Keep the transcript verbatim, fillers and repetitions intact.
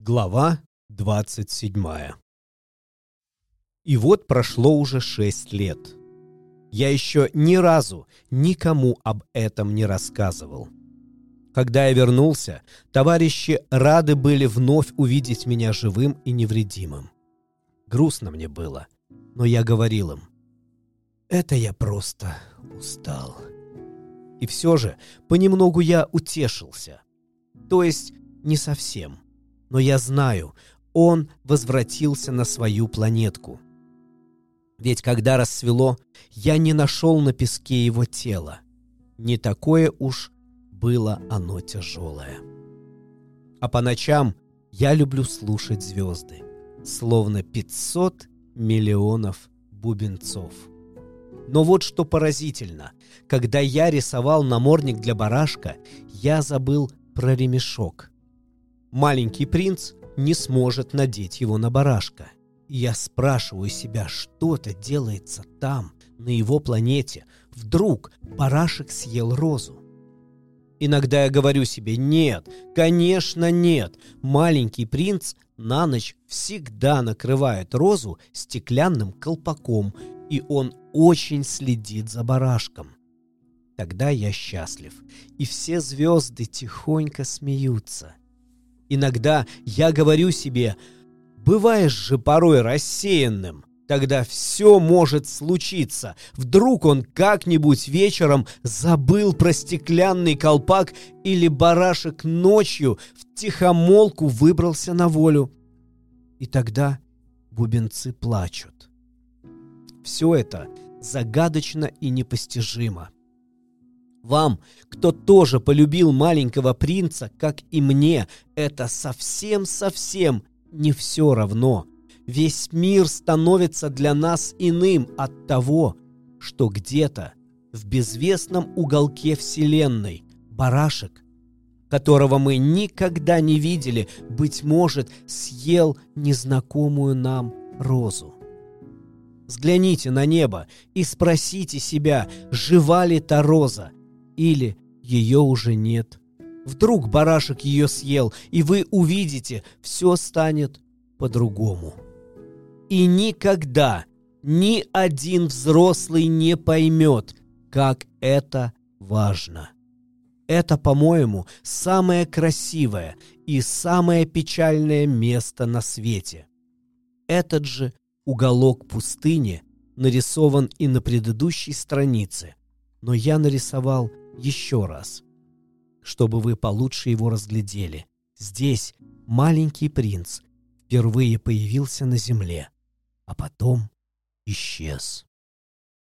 Глава двадцать седьмая. И вот прошло уже шесть лет. Я еще ни разу никому об этом не рассказывал. Когда я вернулся, товарищи рады были вновь увидеть меня живым и невредимым. Грустно мне было, но я говорил им: «Это я просто устал». И все же понемногу я утешился. То есть не совсем. Но я знаю, он возвратился на свою планетку. Ведь когда рассвело, я не нашел на песке его тело. Не такое уж было оно тяжелое. А по ночам я люблю слушать звезды, словно пятьсот миллионов бубенцов. Но вот что поразительно. Когда я рисовал намордник для барашка, я забыл про ремешок. Маленький принц не сможет надеть его на барашка. И я спрашиваю себя, что-то делается там, на его планете. Вдруг барашек съел розу. Иногда я говорю себе: нет, конечно нет. Маленький принц на ночь всегда накрывает розу стеклянным колпаком, и он очень следит за барашком. Тогда я счастлив, и все звезды тихонько смеются. Иногда я говорю себе: бываешь же порой рассеянным, тогда все может случиться. Вдруг он как-нибудь вечером забыл про стеклянный колпак, или барашек ночью втихомолку выбрался на волю. И тогда бубенцы плачут. Все это загадочно и непостижимо. Вам, кто тоже полюбил маленького принца, как и мне, это совсем-совсем не все равно. Весь мир становится для нас иным от того, что где-то в безвестном уголке Вселенной барашек, которого мы никогда не видели, быть может, съел незнакомую нам розу. Взгляните на небо и спросите себя, жива ли та роза, или ее уже нет. Вдруг барашек ее съел, и вы увидите, все станет по-другому. И никогда ни один взрослый не поймет, как это важно. Это, по-моему, самое красивое и самое печальное место на свете. Этот же уголок пустыни нарисован и на предыдущей странице, но я нарисовал еще раз, чтобы вы получше его разглядели. Здесь маленький принц впервые появился на земле, а потом исчез.